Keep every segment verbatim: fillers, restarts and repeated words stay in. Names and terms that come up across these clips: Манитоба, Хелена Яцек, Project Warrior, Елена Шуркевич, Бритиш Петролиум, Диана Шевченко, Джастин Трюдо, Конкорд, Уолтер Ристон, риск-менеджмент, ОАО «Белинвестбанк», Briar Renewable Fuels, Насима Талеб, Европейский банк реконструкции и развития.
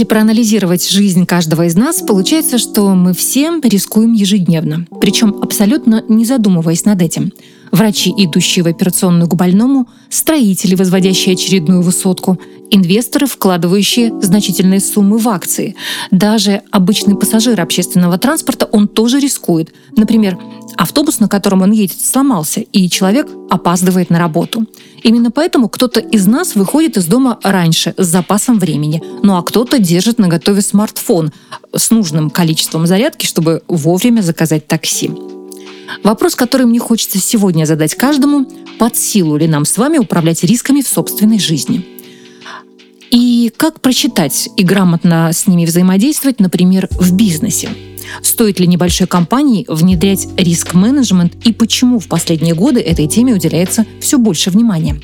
Если проанализировать жизнь каждого из нас, получается, что мы все рискуем ежедневно, причем абсолютно не задумываясь над этим. Врачи, идущие в операционную к больному, строители, возводящие очередную высотку, инвесторы, вкладывающие значительные суммы в акции. Даже обычный пассажир общественного транспорта, он тоже рискует. Например, автобус, на котором он едет, сломался, и человек опаздывает на работу. Именно поэтому кто-то из нас выходит из дома раньше, с запасом времени. Ну а кто-то держит наготове смартфон с нужным количеством зарядки, чтобы вовремя заказать такси. Вопрос, который мне хочется сегодня задать каждому: под силу ли нам с вами управлять рисками в собственной жизни? И как просчитать и грамотно с ними взаимодействовать, например, в бизнесе? Стоит ли небольшой компании внедрять риск-менеджмент и почему в последние годы этой теме уделяется все больше внимания?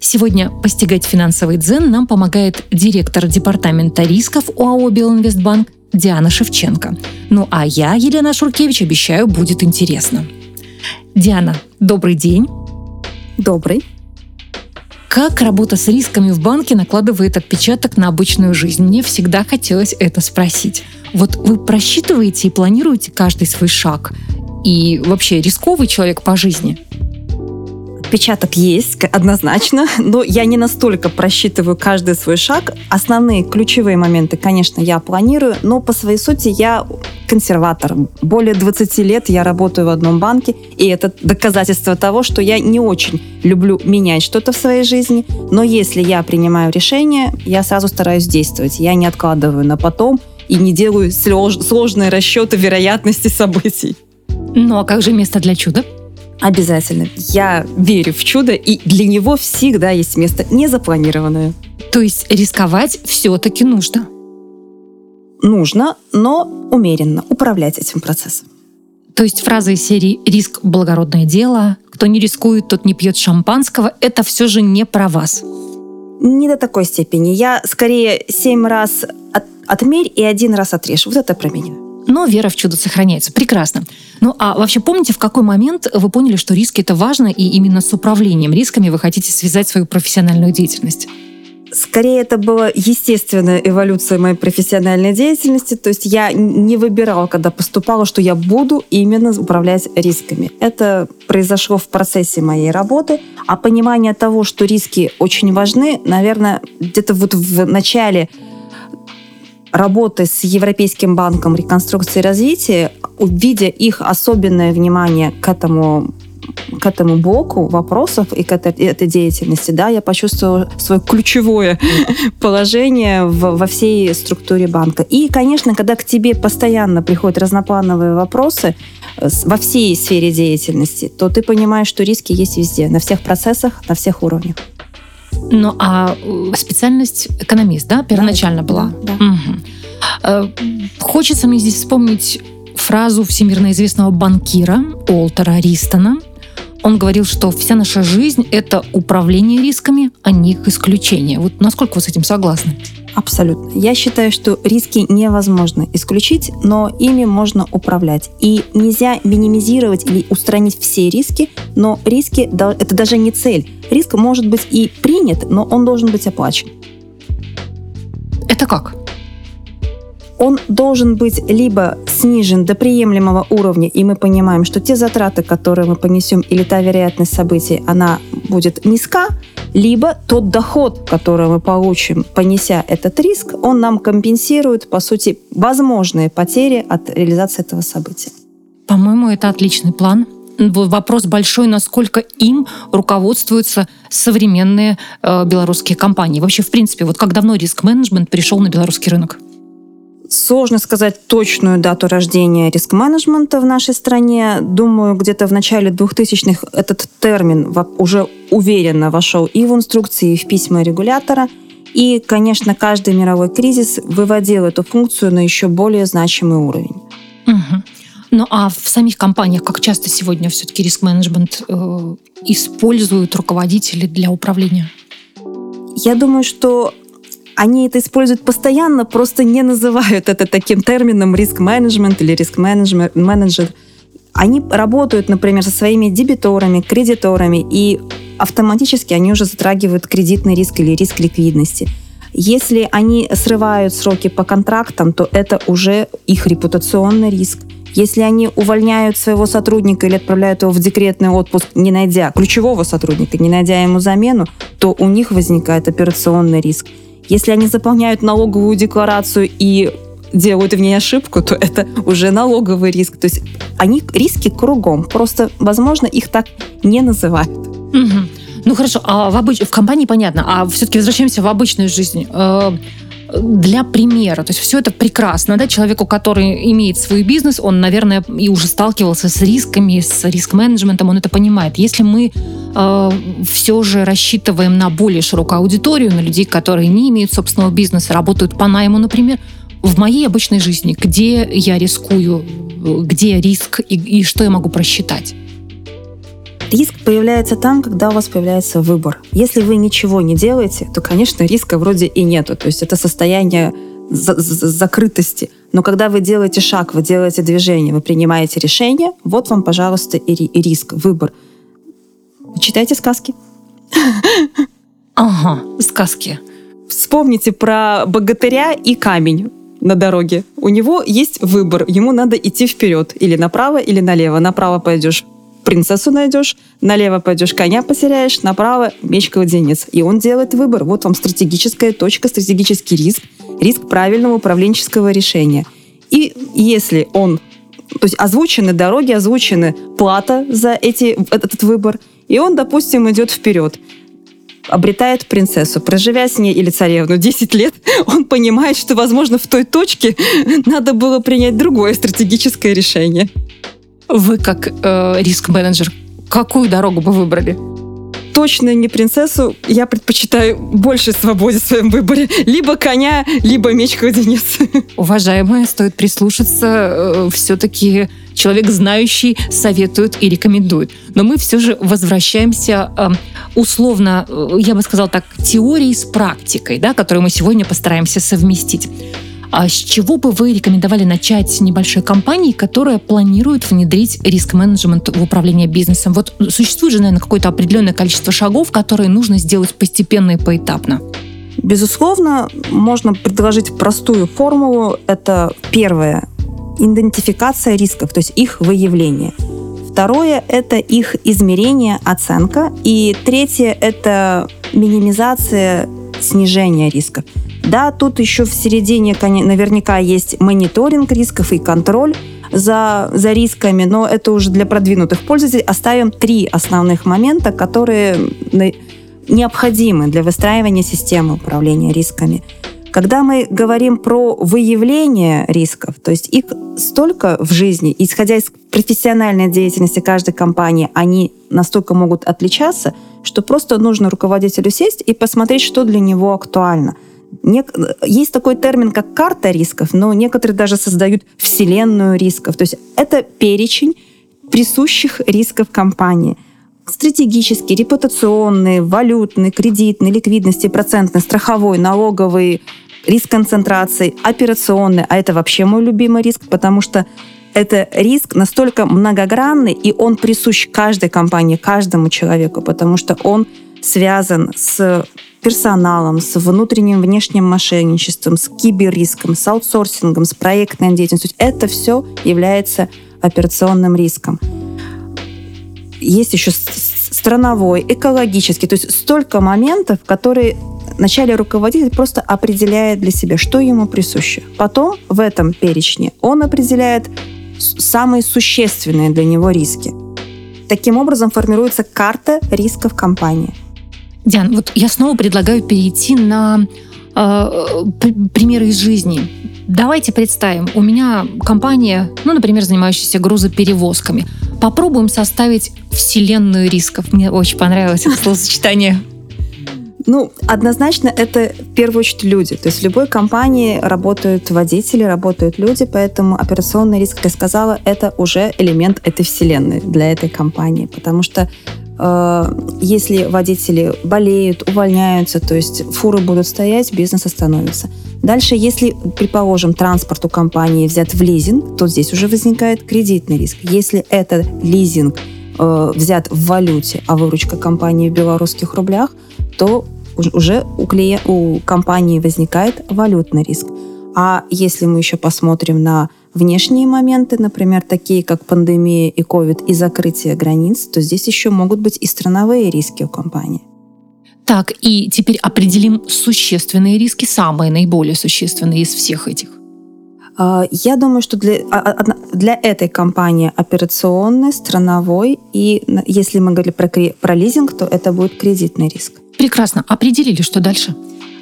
Сегодня постигать финансовый дзен нам помогает директор департамента рисков ОАО «Белинвестбанк» Диана Шевченко. Ну а я, Елена Шуркевич, обещаю, будет интересно. Диана, добрый день. Добрый. Как работа с рисками в банке накладывает отпечаток на обычную жизнь? Мне всегда хотелось это спросить. Вот вы просчитываете и планируете каждый свой шаг? И вообще, рисковый человек по жизни? Отпечаток есть, однозначно, но я не настолько просчитываю каждый свой шаг. Основные ключевые моменты, конечно, я планирую, но по своей сути я консерватор. Более двадцать лет я работаю в одном банке, и это доказательство того, что я не очень люблю менять что-то в своей жизни, но если я принимаю решение, я сразу стараюсь действовать, я не откладываю на потом и не делаю сложные расчеты вероятности событий. Ну а как же место для чуда? Обязательно. Я верю в чудо, и для него всегда есть место незапланированное. То есть рисковать все-таки нужно? Нужно, но умеренно управлять этим процессом. То есть фраза из серии «Риск – благородное дело», «Кто не рискует, тот не пьет шампанского» — это все же не про вас? Не до такой степени. Я скорее семь раз от, отмерь и один раз отрежь. Вот это про меня. Но вера в чудо сохраняется. Прекрасно. Ну а вообще помните, в какой момент вы поняли, что риски – это важно, и именно с управлением рисками вы хотите связать свою профессиональную деятельность? Скорее, это была естественная эволюция моей профессиональной деятельности. То есть я не выбирала, когда поступала, что я буду именно управлять рисками. Это произошло в процессе моей работы. А понимание того, что риски очень важны, наверное, где-то вот в начале работы с Европейским банком реконструкции и развития, видя их особенное внимание к этому, к этому блоку вопросов и к этой, этой деятельности, да, я почувствовала свое ключевое положение в, во всей структуре банка. И, конечно, когда к тебе постоянно приходят разноплановые вопросы во всей сфере деятельности, то ты понимаешь, что риски есть везде, на всех процессах, на всех уровнях. Ну, а специальность экономист, да, первоначально да, была? Да. Угу. Хочется мне здесь вспомнить фразу всемирно известного банкира Уолтера Ристона. Он говорил, что вся наша жизнь – это управление рисками, а не их исключение. Вот насколько вы с этим согласны? Абсолютно. Я считаю, что риски невозможно исключить, но ими можно управлять. И нельзя минимизировать или устранить все риски, но риски – это даже не цель. Риск может быть и принят, но он должен быть оплачен. Это как? Он должен быть либо снижен до приемлемого уровня, и мы понимаем, что те затраты, которые мы понесем, или та вероятность событий, она будет низка, либо тот доход, который мы получим, понеся этот риск, он нам компенсирует, по сути, возможные потери от реализации этого события. По-моему, это отличный план. Вопрос большой, насколько им руководствуются современные э, белорусские компании. Вообще, в принципе, вот как давно риск-менеджмент пришел на белорусский рынок? Сложно сказать точную дату рождения риск-менеджмента в нашей стране. Думаю, где-то в начале двухтысячных этот термин уже уверенно вошел и в инструкции, и в письма регулятора. И, конечно, каждый мировой кризис выводил эту функцию на еще более значимый уровень. Угу. Ну а в самих компаниях как часто сегодня все-таки риск-менеджмент э, используют руководители для управления? Я думаю, что они это используют постоянно, просто не называют это таким термином риск-менеджмент или риск-менеджер. Они работают, например, со своими дебиторами, кредиторами, и автоматически они уже затрагивают кредитный риск или риск ликвидности. Если они срывают сроки по контрактам, то это уже их репутационный риск. Если они увольняют своего сотрудника или отправляют его в декретный отпуск, не найдя ключевого сотрудника, не найдя ему замену, то у них возникает операционный риск. Если они заполняют налоговую декларацию и делают в ней ошибку, то это уже налоговый риск. То есть они риски кругом, просто, возможно, их так не называют. Угу. Ну хорошо, а в, обыч... в компании понятно, а все-таки возвращаемся в обычную жизнь. Для примера, то есть все это прекрасно, да, человеку, который имеет свой бизнес, он, наверное, и уже сталкивался с рисками, с риск-менеджментом, он это понимает. Если мы э, все же рассчитываем на более широкую аудиторию, на людей, которые не имеют собственного бизнеса, работают по найму, например, в моей обычной жизни, где я рискую, где риск и, и что я могу просчитать? Риск появляется там, когда у вас появляется выбор. Если вы ничего не делаете, то, конечно, риска вроде и нету. То есть это состояние закрытости. Но когда вы делаете шаг, вы делаете движение, вы принимаете решение, вот вам, пожалуйста, и риск, выбор. Читайте сказки. Ага, сказки. Вспомните про богатыря и камень на дороге. У него есть выбор. Ему надо идти вперед. Или направо, или налево. Направо пойдешь — принцессу найдешь, налево пойдешь — коня потеряешь, направо — меч-кладенец. И он делает выбор. Вот вам стратегическая точка, стратегический риск, риск правильного управленческого решения. И если он... То есть озвучены дороги, озвучены плата за эти, этот выбор, и он, допустим, идет вперед, обретает принцессу. Проживя с ней или царевну десять лет, он понимает, что, возможно, в той точке надо было принять другое стратегическое решение. Вы, как э, риск-менеджер, какую дорогу бы выбрали? Точно не принцессу. Я предпочитаю больше свободе в своем выборе. Либо коня, либо меч-кладенец. Уважаемые, стоит прислушаться. Все-таки человек знающий советует и рекомендует. Но мы все же возвращаемся, э, условно, я бы сказала так, к теории с практикой, да, которую мы сегодня постараемся совместить. А с чего бы вы рекомендовали начать небольшой компании, которая планирует внедрить риск-менеджмент в управление бизнесом? Вот существует же, наверное, какое-то определенное количество шагов, которые нужно сделать постепенно и поэтапно. Безусловно, можно предложить простую формулу. Это первое – идентификация рисков, то есть их выявление. Второе – это их измерение, оценка. И третье – это минимизация, снижение рисков. Да, тут еще в середине наверняка есть мониторинг рисков и контроль за, за рисками, но это уже для продвинутых пользователей. Оставим три основных момента, которые необходимы для выстраивания системы управления рисками. Когда мы говорим про выявление рисков, то есть их столько в жизни, исходя из профессиональной деятельности каждой компании, они настолько могут отличаться, что просто нужно руководителю сесть и посмотреть, что для него актуально. Есть такой термин, как карта рисков, но некоторые даже создают вселенную рисков. То есть это перечень присущих рисков компании. Стратегические, репутационные, валютные, кредитные, ликвидности, процентные, страховой, налоговый, риск концентрации, операционный. А это вообще мой любимый риск, потому что это риск настолько многогранный, и он присущ каждой компании, каждому человеку, потому что он связан с персоналом, с внутренним внешним мошенничеством, с киберриском, с аутсорсингом, с проектной деятельностью. Это все является операционным риском. Есть еще страновой, экологический. То есть столько моментов, которые вначале руководитель просто определяет для себя, что ему присуще. Потом в этом перечне он определяет самые существенные для него риски. Таким образом формируется карта рисков компании. Диан, вот я снова предлагаю перейти на э, примеры из жизни. Давайте представим, у меня компания, ну, например, занимающаяся грузоперевозками. Попробуем составить вселенную рисков. Мне очень понравилось это словосочетание. Ну, однозначно, это в первую очередь люди. То есть в любой компании работают водители, работают люди, поэтому операционный риск, как я сказала, это уже элемент этой вселенной для этой компании, потому что если водители болеют, увольняются, то есть фуры будут стоять, бизнес остановится. Дальше, если, предположим, транспорт у компании взят в лизинг, то здесь уже возникает кредитный риск. Если этот лизинг э, взят в валюте, а выручка компании в белорусских рублях, то уже у, клиент, у компании возникает валютный риск. А если мы еще посмотрим на внешние моменты, например, такие как пандемия и ковид и закрытие границ, то здесь еще могут быть и страновые риски у компании. Так, и теперь определим существенные риски, самые наиболее существенные из всех этих. Я думаю, что для, для этой компании операционный, страновой, и если мы говорили про, про лизинг, то это будет кредитный риск. Прекрасно. Определили, что дальше?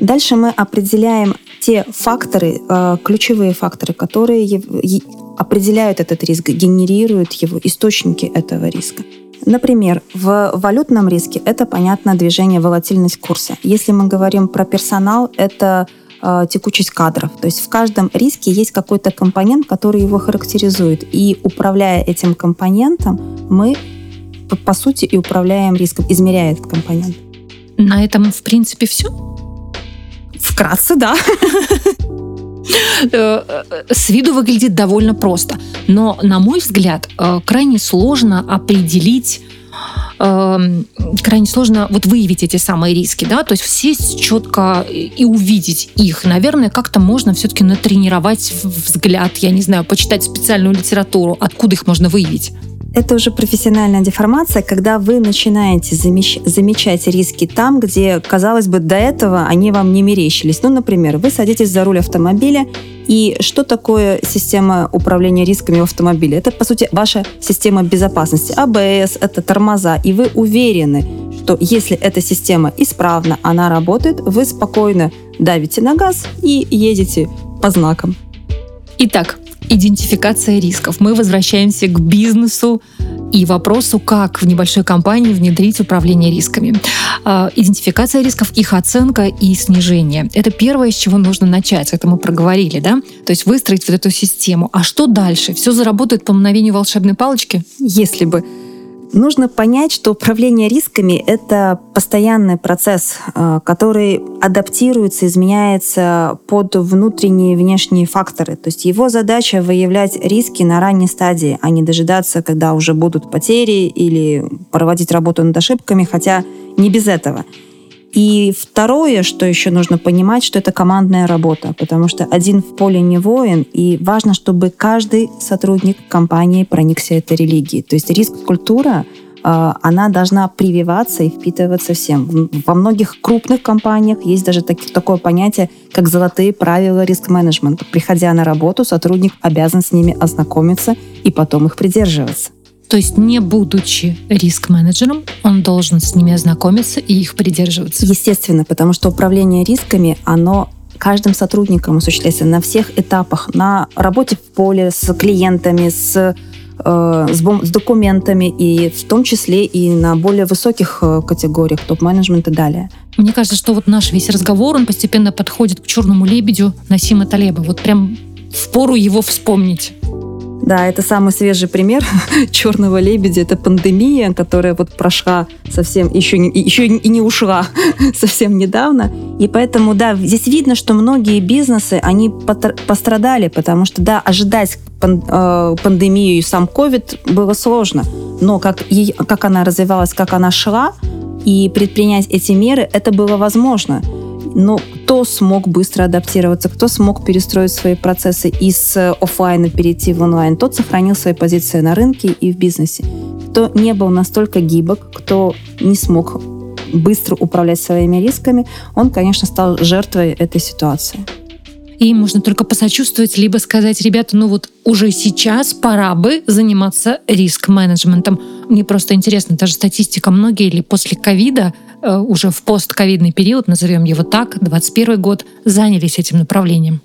Дальше мы определяем те факторы, ключевые факторы, которые определяют этот риск, генерируют его, источники этого риска. Например, в валютном риске это, понятно, движение, волатильность курса. Если мы говорим про персонал, это э, текучесть кадров. То есть в каждом риске есть какой-то компонент, который его характеризует. И управляя этим компонентом, мы, по, по сути, и управляем риском, измеряя этот компонент. На этом, в принципе, все? Вкратце, да. С виду выглядит довольно просто, но, на мой взгляд, крайне сложно определить, крайне сложно вот выявить эти самые риски, да, то есть сесть четко и увидеть их. Наверное, как-то можно все-таки натренировать взгляд, я не знаю, почитать специальную литературу, откуда их можно выявить. Это уже профессиональная деформация, когда вы начинаете замещ- замечать риски там, где, казалось бы, до этого они вам не мерещились. Ну, например, вы садитесь за руль автомобиля, и что такое система управления рисками в автомобиле? Это, по сути, ваша система безопасности. а бэ эс, это тормоза, и вы уверены, что если эта система исправна, она работает, вы спокойно давите на газ и едете по знакам. Итак, идентификация рисков. Мы возвращаемся к бизнесу и вопросу, как в небольшой компании внедрить управление рисками. Идентификация рисков, их оценка и снижение. Это первое, с чего нужно начать. Это мы проговорили, да? То есть выстроить вот эту систему. А что дальше? Все заработает по мгновению волшебной палочки? Если бы. Нужно понять, что управление рисками — это постоянный процесс, который адаптируется, изменяется под внутренние и внешние факторы. То есть его задача — выявлять риски на ранней стадии, а не дожидаться, когда уже будут потери, или проводить работу над ошибками, хотя не без этого. И второе, что еще нужно понимать, что это командная работа, потому что один в поле не воин, и важно, чтобы каждый сотрудник компании проникся этой религией. То есть риск-культура, она должна прививаться и впитываться всем. Во многих крупных компаниях есть даже такое понятие, как золотые правила риск-менеджмента. Приходя на работу, сотрудник обязан с ними ознакомиться и потом их придерживаться. То есть, не будучи риск-менеджером, он должен с ними ознакомиться и их придерживаться? Естественно, потому что управление рисками, оно каждым сотрудником осуществляется на всех этапах, на работе в поле, с клиентами, с, э, с, бом- с документами, и в том числе и на более высоких категориях, топ-менеджмент и далее. Мне кажется, что вот наш весь разговор, он постепенно подходит к черному лебедю Насимы Талеба. Вот прям впору его вспомнить. Да, это самый свежий пример черного лебедя. Это пандемия, которая вот прошла совсем, еще, еще и не ушла совсем недавно. И поэтому, да, здесь видно, что многие бизнесы, они потр- пострадали, потому что, да, ожидать пан- э, пандемию и сам ковид было сложно. Но как, ей, как она развивалась, как она шла, и предпринять эти меры, это было возможно. Но кто смог быстро адаптироваться, кто смог перестроить свои процессы и с офлайна перейти в онлайн, тот сохранил свои позиции на рынке и в бизнесе. Кто не был настолько гибок, кто не смог быстро управлять своими рисками, он, конечно, стал жертвой этой ситуации. И можно только посочувствовать, либо сказать: ребята, ну вот уже сейчас пора бы заниматься риск-менеджментом. Мне просто интересно, даже статистика, многие ли после ковида, уже в постковидный период, назовем его так, двадцать первый год, занялись этим направлением?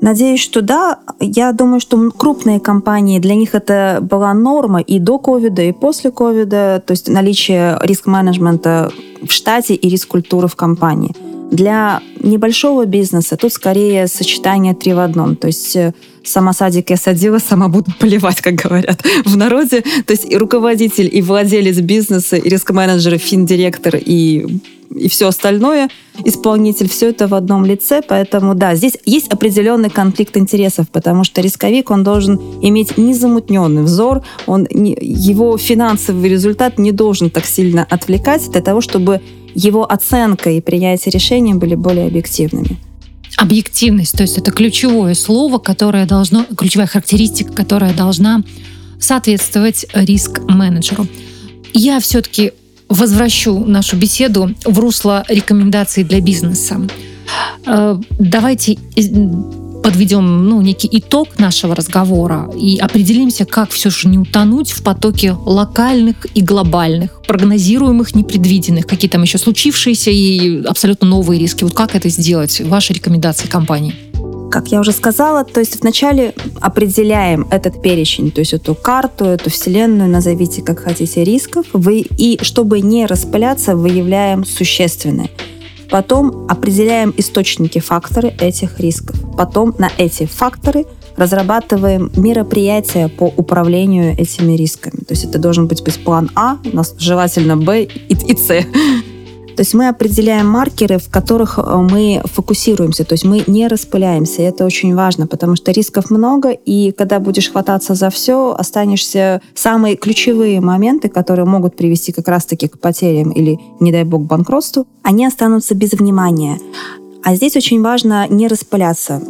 Надеюсь, что да. Я думаю, что крупные компании, для них это была норма и до ковида, и после ковида, то есть наличие риск-менеджмента в штате и риск-культуры в компании. Для небольшого бизнеса тут скорее сочетание три в одном. То есть сама садик я садила, сама буду поливать, как говорят в народе. То есть и руководитель, и владелец бизнеса, и риск-менеджер, и финдиректор, и, и все остальное, исполнитель, все это в одном лице. Поэтому да, здесь есть определенный конфликт интересов, потому что рисковик, он должен иметь незамутненный взор, он, его финансовый результат не должен так сильно отвлекать для того, чтобы его оценка и приятие решения были более объективными. Объективность, то есть это ключевое слово, которое должно, ключевая характеристика, которая должна соответствовать риск-менеджеру. Я все-таки возвращу нашу беседу в русло рекомендаций для бизнеса. Давайте подведем ну, некий итог нашего разговора и определимся, как все же не утонуть в потоке локальных и глобальных, прогнозируемых, непредвиденных, какие там еще случившиеся и абсолютно новые риски. Вот как это сделать? Ваши рекомендации компании? Как я уже сказала, то есть вначале определяем этот перечень, то есть эту карту, эту вселенную, назовите как хотите, рисков, вы, и чтобы не распыляться, выявляем существенное. Потом определяем источники, факторы этих рисков. Потом на эти факторы разрабатываем мероприятия по управлению этими рисками. То есть это должен быть план А, у нас желательно Б и С. То есть мы определяем маркеры, в которых мы фокусируемся, то есть мы не распыляемся, и это очень важно, потому что рисков много, и когда будешь хвататься за все, останешься... Самые ключевые моменты, которые могут привести как раз-таки к потерям или, не дай бог, банкротству, они останутся без внимания. А здесь очень важно не распыляться.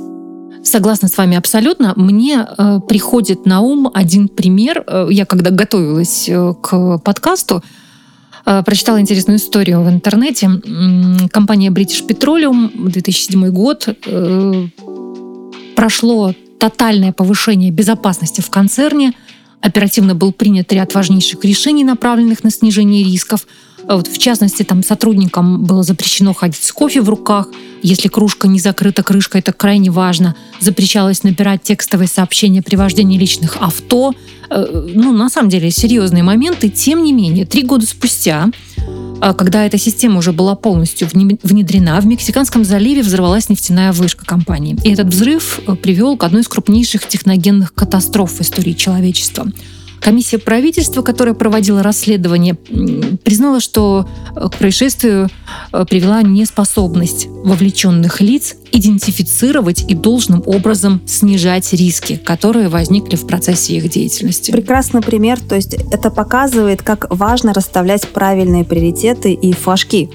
Согласна с вами абсолютно. Мне э, приходит на ум один пример. Я когда готовилась к подкасту, прочитала интересную историю в интернете. Компания Бритиш Петролиум, две тысячи седьмой год, прошло тотальное повышение безопасности в концерне. Оперативно был принят ряд важнейших решений, направленных на снижение рисков. Вот, в частности, там сотрудникам было запрещено ходить с кофе в руках. Если кружка не закрыта крышкой, это крайне важно. Запрещалось набирать текстовые сообщения при вождении личных авто. Ну, на самом деле, серьезные моменты. Тем не менее, три года спустя, когда эта система уже была полностью внедрена, в Мексиканском заливе взорвалась нефтяная вышка компании. И этот взрыв привел к одной из крупнейших техногенных катастроф в истории человечества. Комиссия правительства, которая проводила расследование, признала, что к происшествию привела неспособность вовлеченных лиц идентифицировать и должным образом снижать риски, которые возникли в процессе их деятельности. Прекрасный пример, то есть это показывает, как важно расставлять правильные приоритеты и флажки.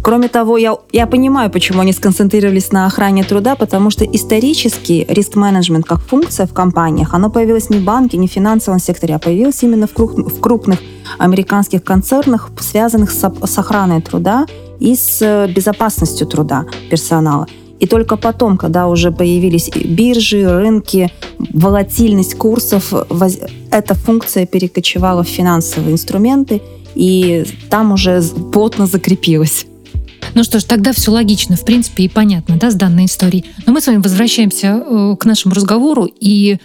Кроме того, я, я понимаю, почему они сконцентрировались на охране труда, потому что исторически риск-менеджмент как функция в компаниях, оно появилось не в банке, не в финансовом секторе, а появилось именно в, круп, в крупных американских концернах, связанных с, с охраной труда и с безопасностью труда персонала. И только потом, когда уже появились биржи, рынки, волатильность курсов, воз... эта функция перекочевала в финансовые инструменты, и там уже плотно закрепилась. Ну что ж, тогда все логично, в принципе, и понятно, да, с данной историей. Но мы с вами возвращаемся э, к нашему разговору, и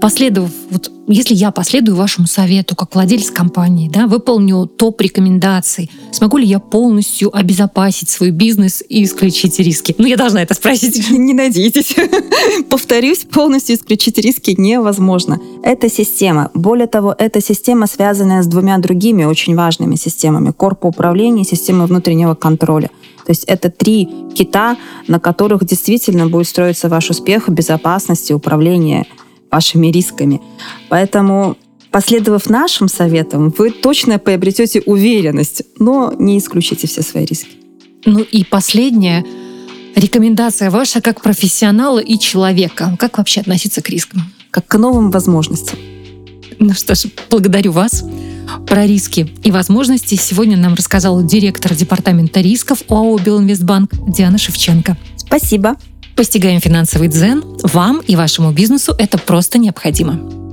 последовав, вот если я последую вашему совету, как владелец компании, да, выполню топ рекомендаций, смогу ли я полностью обезопасить свой бизнес и исключить риски? Ну, я должна это спросить. Не надейтесь. Повторюсь, полностью исключить риски невозможно. Это система. Более того, эта система, связанная с двумя другими очень важными системами: корпоуправление и системой внутреннего контроля. То есть это три кита, на которых действительно будет строиться ваш успех в безопасности, управлении вашими рисками. Поэтому, последовав нашим советам, вы точно приобретете уверенность, но не исключите все свои риски. Ну и последняя рекомендация ваша как профессионала и человека. Как вообще относиться к рискам? Как к новым возможностям. Ну что ж, благодарю вас. Про риски и возможности сегодня нам рассказала директор департамента рисков ОАО «Белинвестбанк» Диана Шевченко. Спасибо. Постигаем финансовый дзен. Вам и вашему бизнесу это просто необходимо.